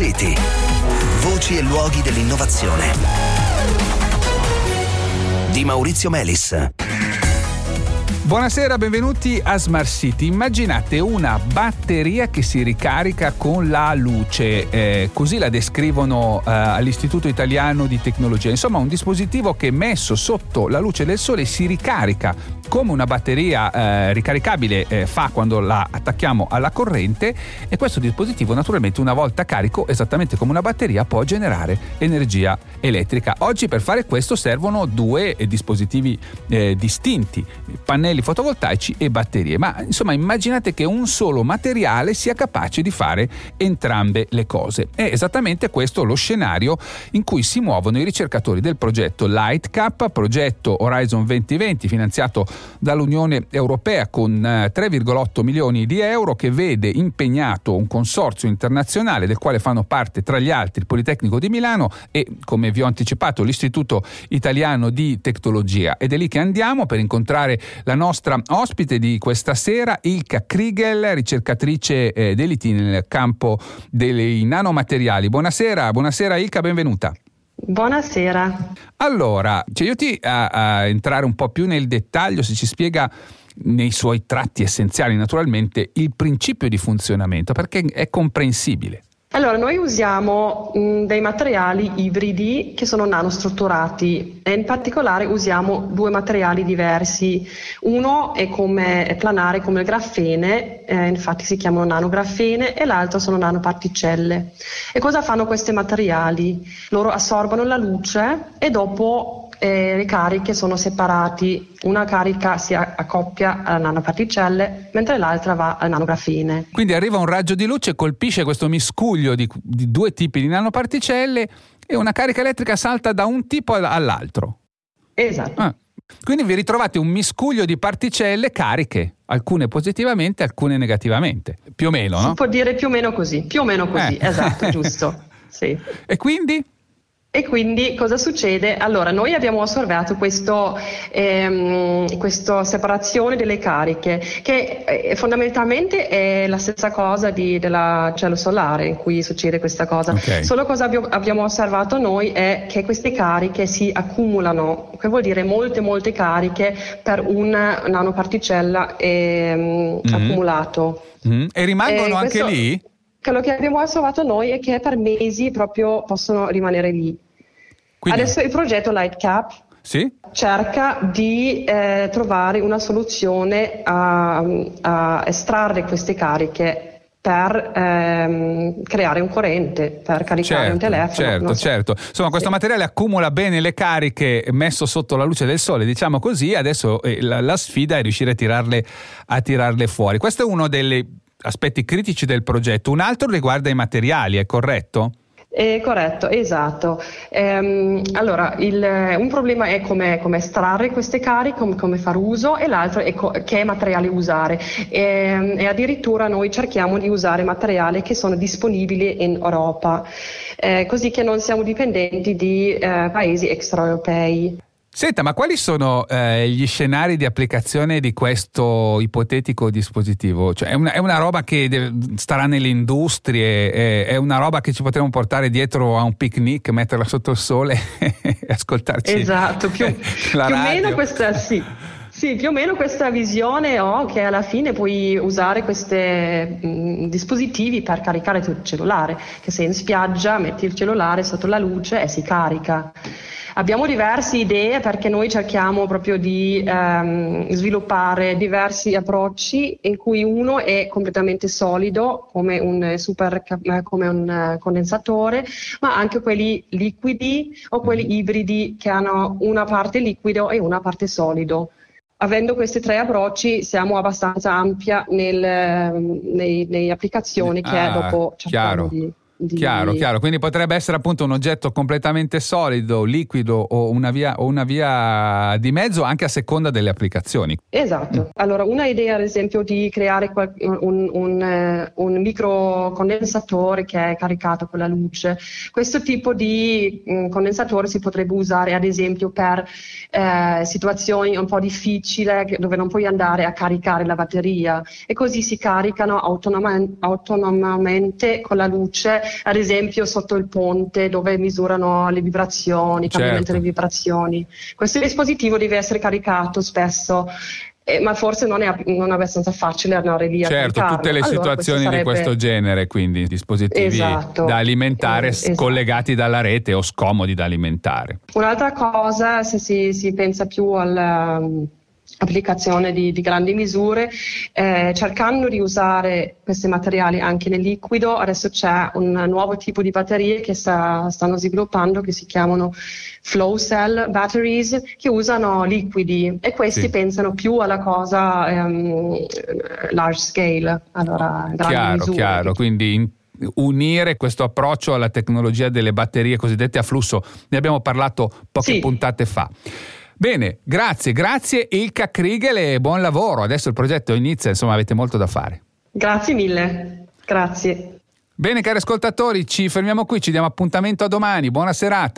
City, voci e luoghi dell'innovazione, di Maurizio Melis. Buonasera, benvenuti a Smart City. Immaginate una batteria che si ricarica con la luce, così la descrivono all'Istituto Italiano di Tecnologia. Insomma, un dispositivo che messo sotto la luce del sole si ricarica come una batteria ricaricabile fa quando la attacchiamo alla corrente, e questo dispositivo naturalmente, una volta carico, esattamente come una batteria, può generare energia elettrica. Oggi per fare questo servono due dispositivi distinti: pannelli fotovoltaici e batterie, ma insomma immaginate che un solo materiale sia capace di fare entrambe le cose. È esattamente questo lo scenario in cui si muovono i ricercatori del progetto LightCap, progetto Horizon 2020 finanziato dall'Unione Europea con 3,8 milioni di euro, che vede impegnato un consorzio internazionale del quale fanno parte tra gli altri il Politecnico di Milano e, come vi ho anticipato, l'Istituto Italiano di Tecnologia. Ed è lì che andiamo per incontrare la nostra ospite di questa sera, Ilka Kriegel, ricercatrice dell'IT nel campo dei nanomateriali. Buonasera Ilka, benvenuta. Buonasera. Allora, ci aiuti a entrare un po' più nel dettaglio, se ci spiega nei suoi tratti essenziali naturalmente il principio di funzionamento, perché è comprensibile. Allora, noi usiamo dei materiali ibridi che sono nanostrutturati, e in particolare usiamo due materiali diversi. Uno è planare, come il grafene, infatti si chiamano nanografene, e l'altro sono nanoparticelle. E cosa fanno questi materiali? Loro assorbono la luce e dopo le cariche sono separati, una carica si accoppia alla nanoparticelle mentre l'altra va al nanografene. Quindi arriva un raggio di luce, colpisce questo miscuglio di due tipi di nanoparticelle e una carica elettrica salta da un tipo all'altro. Esatto. Quindi vi ritrovate un miscuglio di particelle cariche, alcune positivamente, alcune negativamente, più o meno, no? Si può dire più o meno così, esatto, giusto. Sì. E quindi cosa succede? Allora, noi abbiamo osservato questa separazione delle cariche, che fondamentalmente è la stessa cosa della cellula solare, in cui succede questa cosa. Okay. Solo cosa abbiamo osservato noi è che queste cariche si accumulano, che vuol dire molte cariche per una nanoparticella accumulato. E rimangono anche lì? Quello che abbiamo osservato noi è che per mesi proprio possono rimanere lì. Quindi, adesso il progetto LightCap cerca di trovare una soluzione a estrarre queste cariche per creare un corrente, per caricare un telefono. Certo. Insomma, questo materiale accumula bene le cariche messo sotto la luce del sole, diciamo così. Adesso la sfida è riuscire a tirarle fuori. Questo è uno delle aspetti critici del progetto. Un altro riguarda i materiali, è corretto? È corretto, esatto. Allora, un problema è come estrarre queste cariche, come far uso, e l'altro è che materiale usare. E addirittura noi cerchiamo di usare materiali che sono disponibili in Europa, così che non siamo dipendenti di paesi extraeuropei. Senta, ma quali sono gli scenari di applicazione di questo ipotetico dispositivo? Cioè, è una roba che starà nelle industrie, è una roba che ci potremmo portare dietro a un picnic, metterla sotto il sole e ascoltarci. Esatto, più o meno questa sì. Sì, più o meno questa visione che alla fine puoi usare questi dispositivi per caricare il tuo cellulare, che sei in spiaggia, metti il cellulare sotto la luce e si carica. Abbiamo diverse idee, perché noi cerchiamo proprio di sviluppare diversi approcci, in cui uno è completamente solido, come un condensatore, ma anche quelli liquidi o quelli ibridi, che hanno una parte liquido e una parte solido. Avendo questi tre approcci siamo abbastanza ampia nei applicazioni che dopo cerchiamo di... Chiaro, quindi potrebbe essere appunto un oggetto completamente solido, liquido o una via di mezzo, anche a seconda delle applicazioni. Esatto. Allora, una idea ad esempio di creare un microcondensatore che è caricato con la luce. Questo tipo di condensatore si potrebbe usare ad esempio per situazioni un po' difficili, dove non puoi andare a caricare la batteria, e così si caricano autonomamente con la luce ad esempio sotto il ponte dove misurano le vibrazioni, il cambiamento delle vibrazioni. Questo dispositivo deve essere caricato spesso, ma forse non è abbastanza facile andare lì a caricarlo. Certo, tutte le situazioni di questo genere, quindi dispositivi da alimentare scollegati dalla rete o scomodi da alimentare. Un'altra cosa, se si pensa più all'applicazione di grandi misure, cercando di usare questi materiali anche nel liquido, adesso c'è un nuovo tipo di batterie che stanno sviluppando, che si chiamano flow cell batteries, che usano liquidi, e questi pensano più alla cosa large scale, allora grandi misure. Chiaro, quindi unire questo approccio alla tecnologia delle batterie cosiddette a flusso, ne abbiamo parlato poche puntate fa. Bene, grazie Ilka Kriegel e buon lavoro, adesso il progetto inizia, insomma avete molto da fare. Grazie mille, grazie. Bene cari ascoltatori, ci fermiamo qui, ci diamo appuntamento a domani, buona serata.